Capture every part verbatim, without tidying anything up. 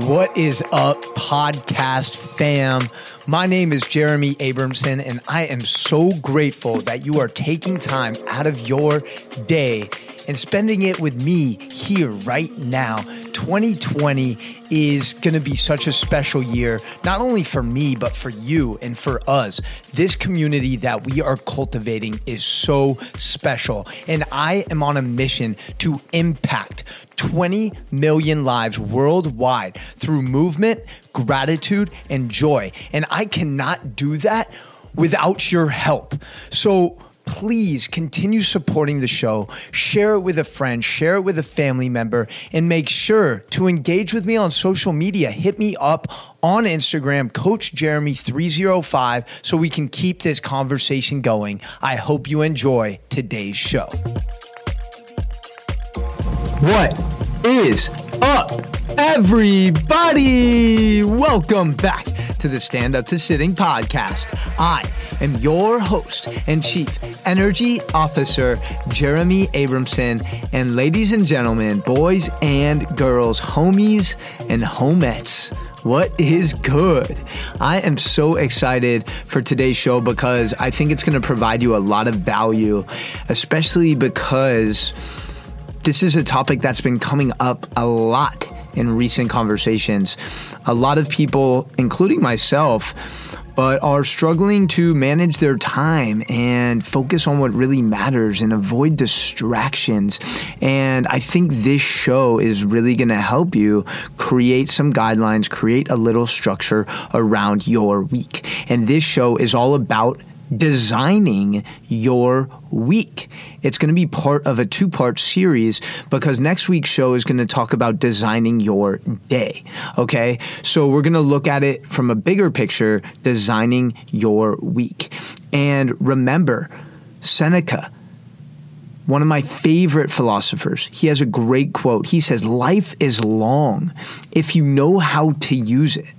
What is up, podcast fam? My name is Jeremy Abramson, and I am so grateful that you are taking time out of your day and spending it with me here right now. twenty twenty is going to be such a special year, not only for me, but for you and for us. This community that we are cultivating is so special, and I am on a mission to impact twenty million lives worldwide through movement, gratitude, and joy, and I cannot do that without your help. So please continue supporting the show, share it with a friend, share it with a family member, and make sure to engage with me on social media. Hit me up on Instagram, Coach Jeremy three oh five, so we can keep this conversation going. I hope you enjoy today's show. What is up, everybody? Welcome back to the Stand Up to Sitting podcast. I am your host and Chief Energy Officer, Jeremy Abramson, and ladies and gentlemen, boys and girls, homies and homettes, what is good? I am so excited for today's show because I think it's going to provide you a lot of value, especially because this is a topic that's been coming up a lot in recent conversations. A lot of people, including myself, but are struggling to manage their time and focus on what really matters and avoid distractions. And I think this show is really going to help you create some guidelines, create a little structure around your week. And this show is all about designing your week. It's going to be part of a two-part series because next week's show is going to talk about designing your day, okay? So we're going to look at it from a bigger picture, designing your week. And remember, Seneca, one of my favorite philosophers, he has a great quote. He says, "Life is long if you know how to use it."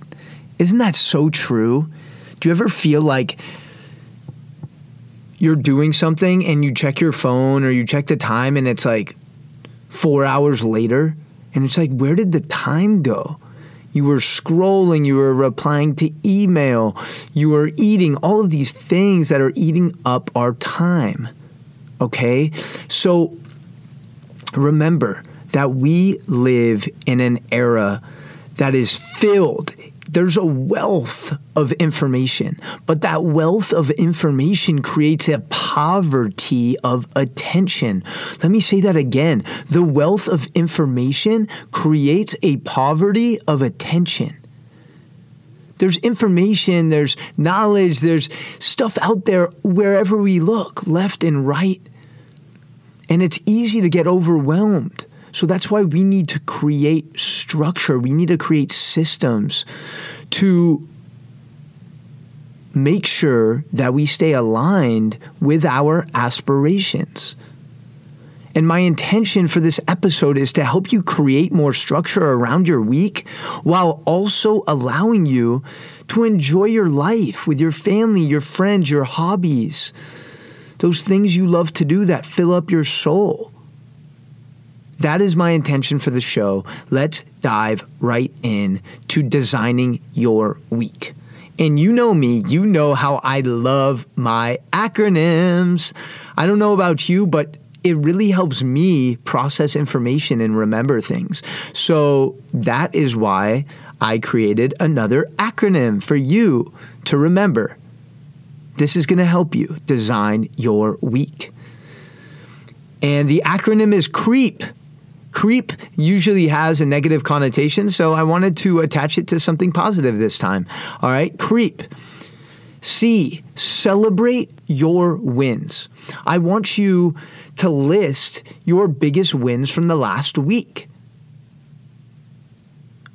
Isn't that so true? Do you ever feel like you're doing something and you check your phone or you check the time and it's like four hours later and it's like, where did the time go? You were scrolling, you were replying to email, you were eating, all of these things that are eating up our time, okay? So remember that we live in an era that is filled. There's a wealth of information, but that wealth of information creates a poverty of attention. Let me say that again. The wealth of information creates a poverty of attention. There's information, there's knowledge, there's stuff out there wherever we look, left and right. And it's easy to get overwhelmed. So that's why we need to create structure. We need to create systems to make sure that we stay aligned with our aspirations. And my intention for this episode is to help you create more structure around your week while also allowing you to enjoy your life with your family, your friends, your hobbies, those things you love to do that fill up your soul. That is my intention for the show. Let's dive right in to designing your week. And you know me, you know how I love my acronyms. I don't know about you, but it really helps me process information and remember things. So that is why I created another acronym for you to remember. This is going to help you design your week. And the acronym is CREEP. CREEP usually has a negative connotation, so I wanted to attach it to something positive this time. All right, CREEP. C, celebrate your wins. I want you to list your biggest wins from the last week.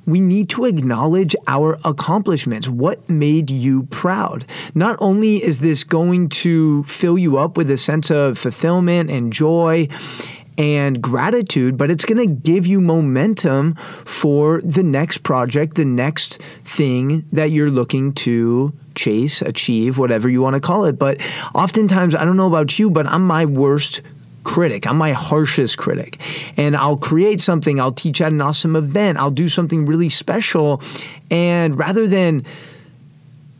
We need to acknowledge our accomplishments. What made you proud? Not only is this going to fill you up with a sense of fulfillment and joy and gratitude, but it's going to give you momentum for the next project, the next thing that you're looking to chase, achieve, whatever you want to call it. But oftentimes, I don't know about you, but I'm my worst critic. I'm my harshest critic. And I'll create something. I'll teach at an awesome event. I'll do something really special. And rather than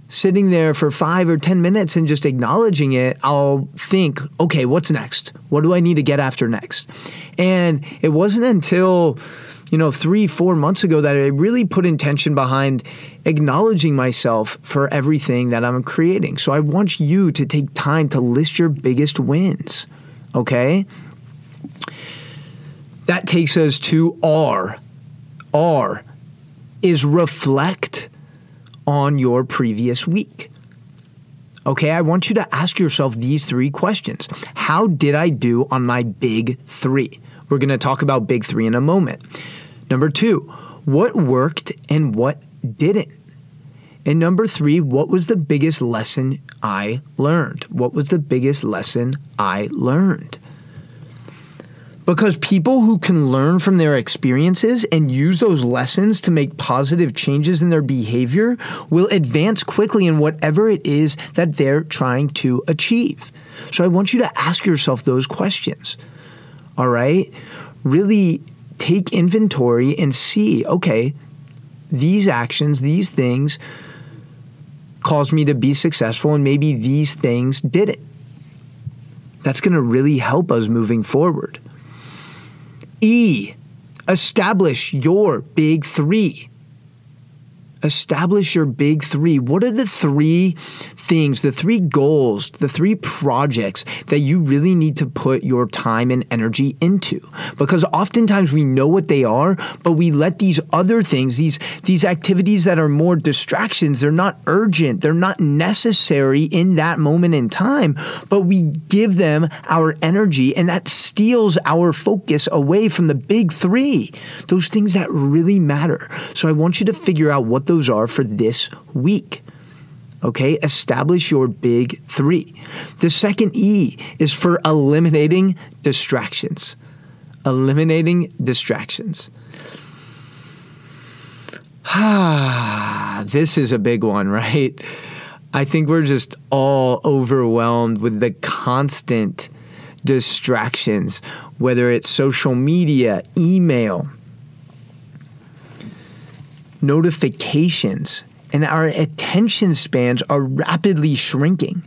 sitting there for five or ten minutes and just acknowledging it, I'll think, okay, what's next? What do I need to get after next? And it wasn't until, you know, three, four months ago that I really put intention behind acknowledging myself for everything that I'm creating. So I want you to take time to list your biggest wins, okay? That takes us to R. R is reflect on your previous week. Okay, I want you to ask yourself these three questions. How did I do on my big three? We're going to talk about big three in a moment. Number two, what worked and what didn't? And number three, what was the biggest lesson I learned? What was the biggest lesson I learned? Because people who can learn from their experiences and use those lessons to make positive changes in their behavior will advance quickly in whatever it is that they're trying to achieve. So I want you to ask yourself those questions, all right? Really take inventory and see, okay, these actions, these things caused me to be successful, and maybe these things didn't. That's going to really help us moving forward. E, establish your big three. Establish your big three. What are the three things, the three goals, the three projects that you really need to put your time and energy into? Because oftentimes we know what they are, but we let these other things, these, these activities that are more distractions, they're not urgent, they're not necessary in that moment in time, but we give them our energy, and that steals our focus away from the big three, those things that really matter. So I want you to figure out what the those are for this week. Okay, establish your big three. The second E is for eliminating distractions. Eliminating distractions. Ah, this is a big one, right? I think we're just all overwhelmed with the constant distractions, whether it's social media, email, notifications, and our attention spans are rapidly shrinking.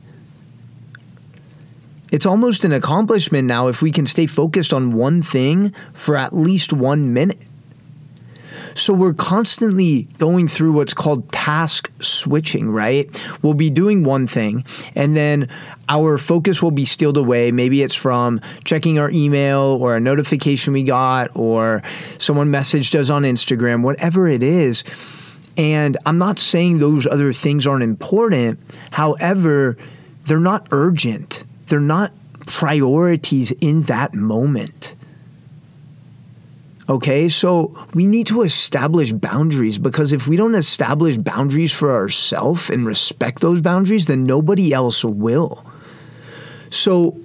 It's almost an accomplishment now if we can stay focused on one thing for at least one minute. So we're constantly going through what's called task switching, right? We'll be doing one thing, and then our focus will be stealed away. Maybe it's from checking our email or a notification we got or someone messaged us on Instagram, whatever it is. And I'm not saying those other things aren't important. However, they're not urgent. They're not priorities in that moment. Okay, so we need to establish boundaries, because if we don't establish boundaries for ourselves and respect those boundaries, then nobody else will. So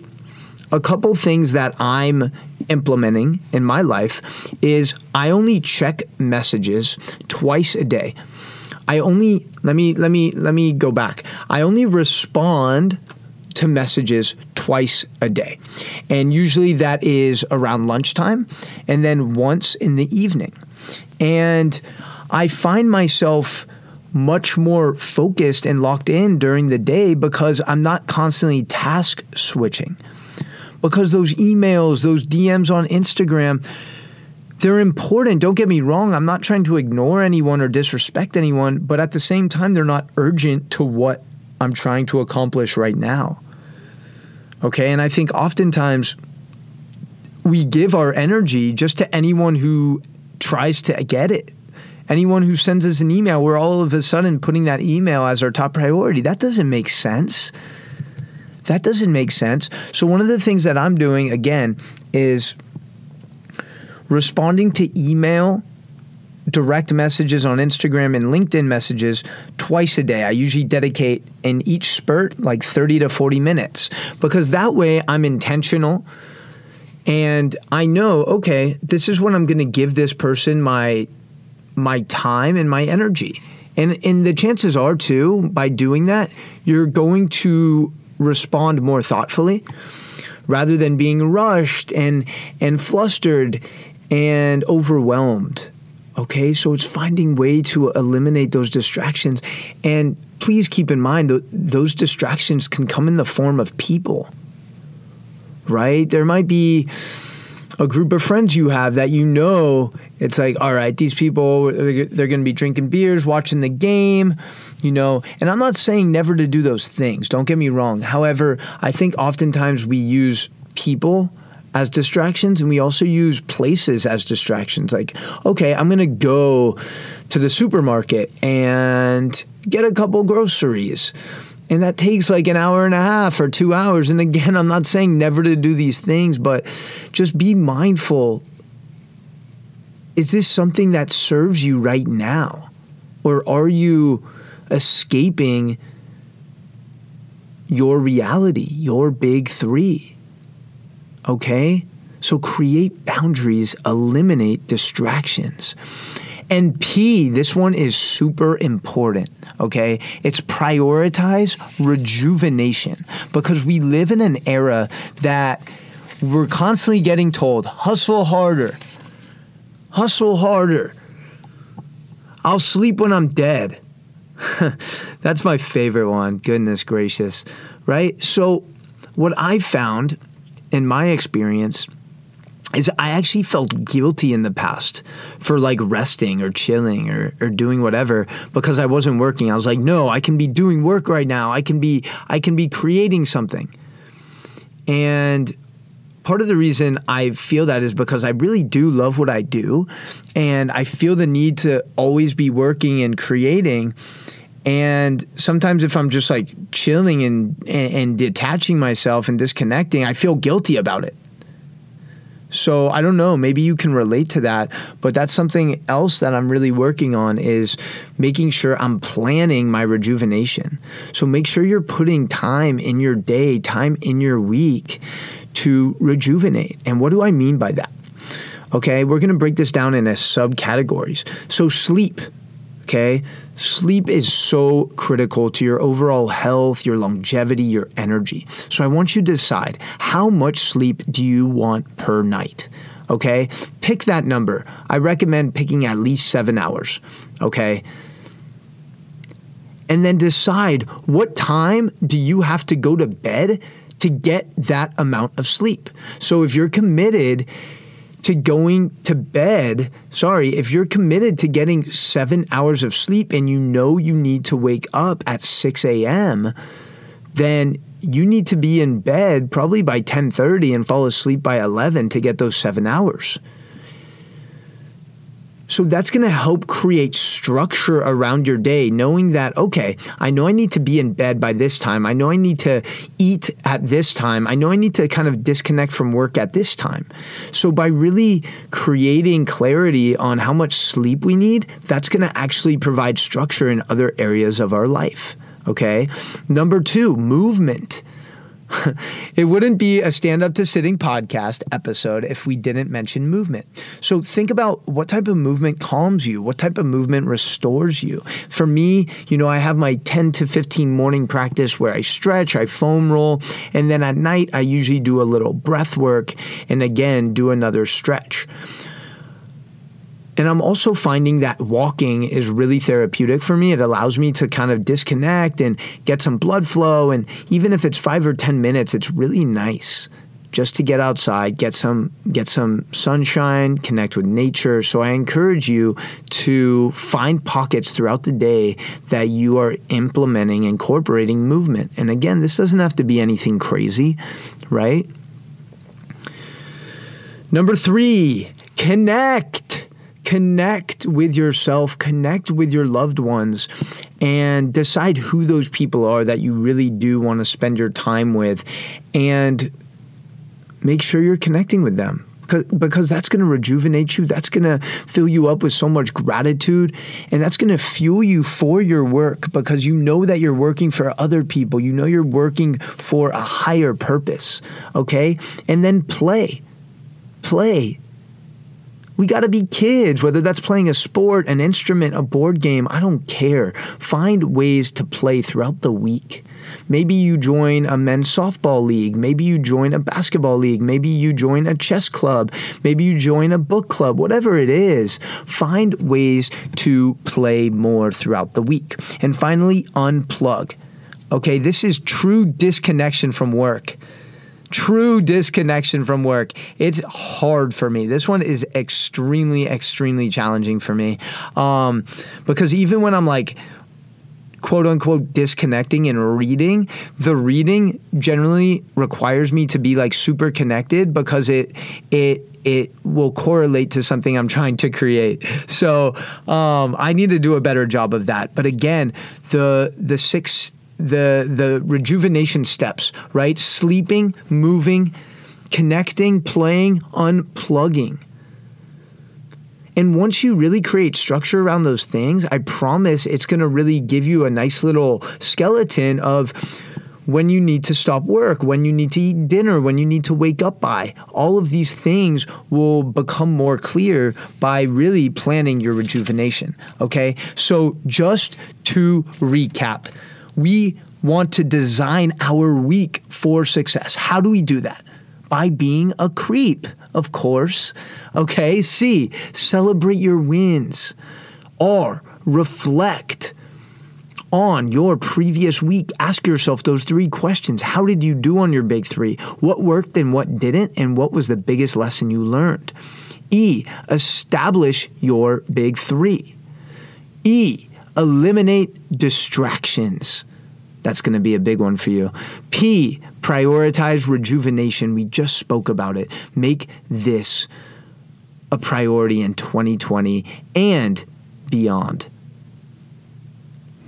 a couple things that I'm implementing in my life is I only check messages twice a day. I only, let me, let me, let me go back. I only respond to messages twice a day. And usually that is around lunchtime and then once in the evening. And I find myself much more focused and locked in during the day because I'm not constantly task switching. Because those emails, those D Ms on Instagram, they're important. Don't get me wrong. I'm not trying to ignore anyone or disrespect anyone, but at the same time, they're not urgent to what I'm trying to accomplish right now. Okay, and I think oftentimes we give our energy just to anyone who tries to get it. Anyone who sends us an email, we're all of a sudden putting that email as our top priority. That doesn't make sense. That doesn't make sense. So one of the things that I'm doing, again, is responding to email, direct messages on Instagram, and LinkedIn messages twice a day. I usually dedicate in each spurt like thirty to forty minutes, because that way I'm intentional and I know, okay, this is when I'm going to give this person my my time and my energy. And, and the chances are too, by doing that, you're going to respond more thoughtfully, rather than being rushed and and flustered and overwhelmed. Okay, so it's finding way to eliminate those distractions. And please keep in mind that those distractions can come in the form of people, right? There might be a group of friends you have that you know, it's like, all right, these people, they're going to be drinking beers, watching the game, you know. And I'm not saying never to do those things. Don't get me wrong. However, I think oftentimes we use people as distractions, and we also use places as distractions. Like, okay, I'm going to go to the supermarket and get a couple groceries. And that takes like an hour and a half or two hours. And again, I'm not saying never to do these things, but just be mindful. Is this something that serves you right now? Or are you escaping your reality, your big three? Okay? So create boundaries, eliminate distractions. And P, this one is super important, okay? It's prioritize rejuvenation, because we live in an era that we're constantly getting told, hustle harder, hustle harder. I'll sleep when I'm dead. That's my favorite one, goodness gracious, right? So what I found in my experience is I actually felt guilty in the past for like resting or chilling or, or doing whatever because I wasn't working. I was like, no, I can be doing work right now. I can be I can be creating something. And part of the reason I feel that is because I really do love what I do, and I feel the need to always be working and creating. And sometimes if I'm just like chilling and, and, and detaching myself and disconnecting, I feel guilty about it. So I don't know, maybe you can relate to that, but that's something else that I'm really working on, is making sure I'm planning my rejuvenation. So make sure you're putting time in your day, time in your week to rejuvenate. And what do I mean by that? Okay, we're going to break this down into subcategories. So sleep, okay? Sleep is so critical to your overall health, your longevity, your energy. So I want you to decide, how much sleep do you want per night? Okay? Pick that number. I recommend picking at least seven hours. Okay? And then decide, what time do you have to go to bed to get that amount of sleep? So if you're committed to going to bed, sorry, if you're committed to getting seven hours of sleep and you know you need to wake up at six a.m., then you need to be in bed probably by ten thirty and fall asleep by eleven to get those seven hours. So that's going to help create structure around your day, knowing that, okay, I know I need to be in bed by this time. I know I need to eat at this time. I know I need to kind of disconnect from work at this time. So by really creating clarity on how much sleep we need, that's going to actually provide structure in other areas of our life, okay? Number two, movement. It wouldn't be a Stand Up to Sitting podcast episode if we didn't mention movement. So think about what type of movement calms you, what type of movement restores you. For me, you know, I have my ten to fifteen morning practice where I stretch, I foam roll, and then at night I usually do a little breath work and again do another stretch. And I'm also finding that walking is really therapeutic for me. It allows me to kind of disconnect and get some blood flow. And even if it's five or ten minutes, it's really nice just to get outside, get some, get some sunshine, connect with nature. So I encourage you to find pockets throughout the day that you are implementing, incorporating movement. And again, this doesn't have to be anything crazy, right? Number three, connect. Connect with yourself, connect with your loved ones, and decide who those people are that you really do want to spend your time with, and make sure you're connecting with them, because, because that's going to rejuvenate you. That's going to fill you up with so much gratitude, and that's going to fuel you for your work, because you know that you're working for other people. You know you're working for a higher purpose, okay? And then play. Play. We got to be kids, whether that's playing a sport, an instrument, a board game, I don't care. Find ways to play throughout the week. Maybe you join a men's softball league. Maybe you join a basketball league. Maybe you join a chess club. Maybe you join a book club. Whatever it is, find ways to play more throughout the week. And finally, unplug. Okay, this is true disconnection from work. True disconnection from work. It's hard for me. This one is extremely, extremely challenging for me. Um, because even when I'm like, quote unquote, disconnecting and reading, the reading generally requires me to be like super connected because it it it will correlate to something I'm trying to create. So um, I need to do a better job of that. But again, the the six the the rejuvenation steps, right? Sleeping, moving, connecting, playing, unplugging. And once you really create structure around those things, I promise it's going to really give you a nice little skeleton of when you need to stop work, when you need to eat dinner, when you need to wake up by. All of these things will become more clear by really planning your rejuvenation, okay? So just to recap, we want to design our week for success. How do we do that? By being a creep, of course. Okay, C, celebrate your wins. R, reflect on your previous week. Ask yourself those three questions. How did you do on your big three? What worked and what didn't? And what was the biggest lesson you learned? E, establish your big three. E, eliminate distractions. That's going to be a big one for you. P, prioritize rejuvenation. We just spoke about it. Make this a priority in twenty twenty and beyond.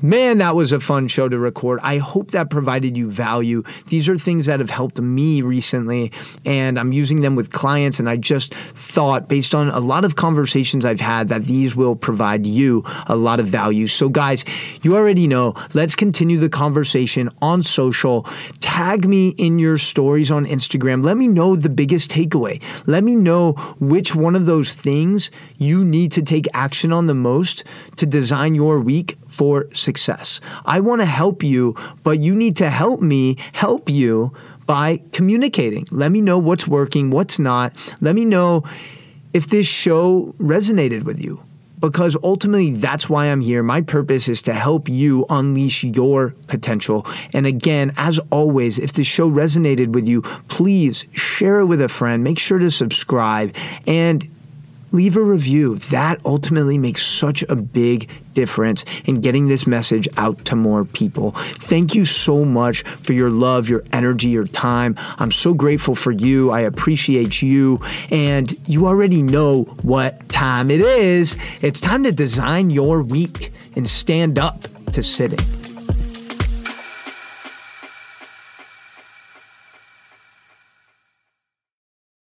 Man, that was a fun show to record. I hope that provided you value. These are things that have helped me recently, and I'm using them with clients, and I just thought, based on a lot of conversations I've had, that these will provide you a lot of value. So guys, you already know, let's continue the conversation on social. Tag me in your stories on Instagram. Let me know the biggest takeaway. Let me know which one of those things you need to take action on the most to design your week for success. I want to help you, but you need to help me help you by communicating. Let me know what's working, what's not. Let me know if this show resonated with you, because ultimately that's why I'm here. My purpose is to help you unleash your potential. And again, as always, if this show resonated with you, please share it with a friend. Make sure to subscribe and leave a review. That ultimately makes such a big difference in getting this message out to more people. Thank you so much for your love, your energy, your time. I'm so grateful for you. I appreciate you. And you already know what time it is. It's time to design your week and stand up to sitting.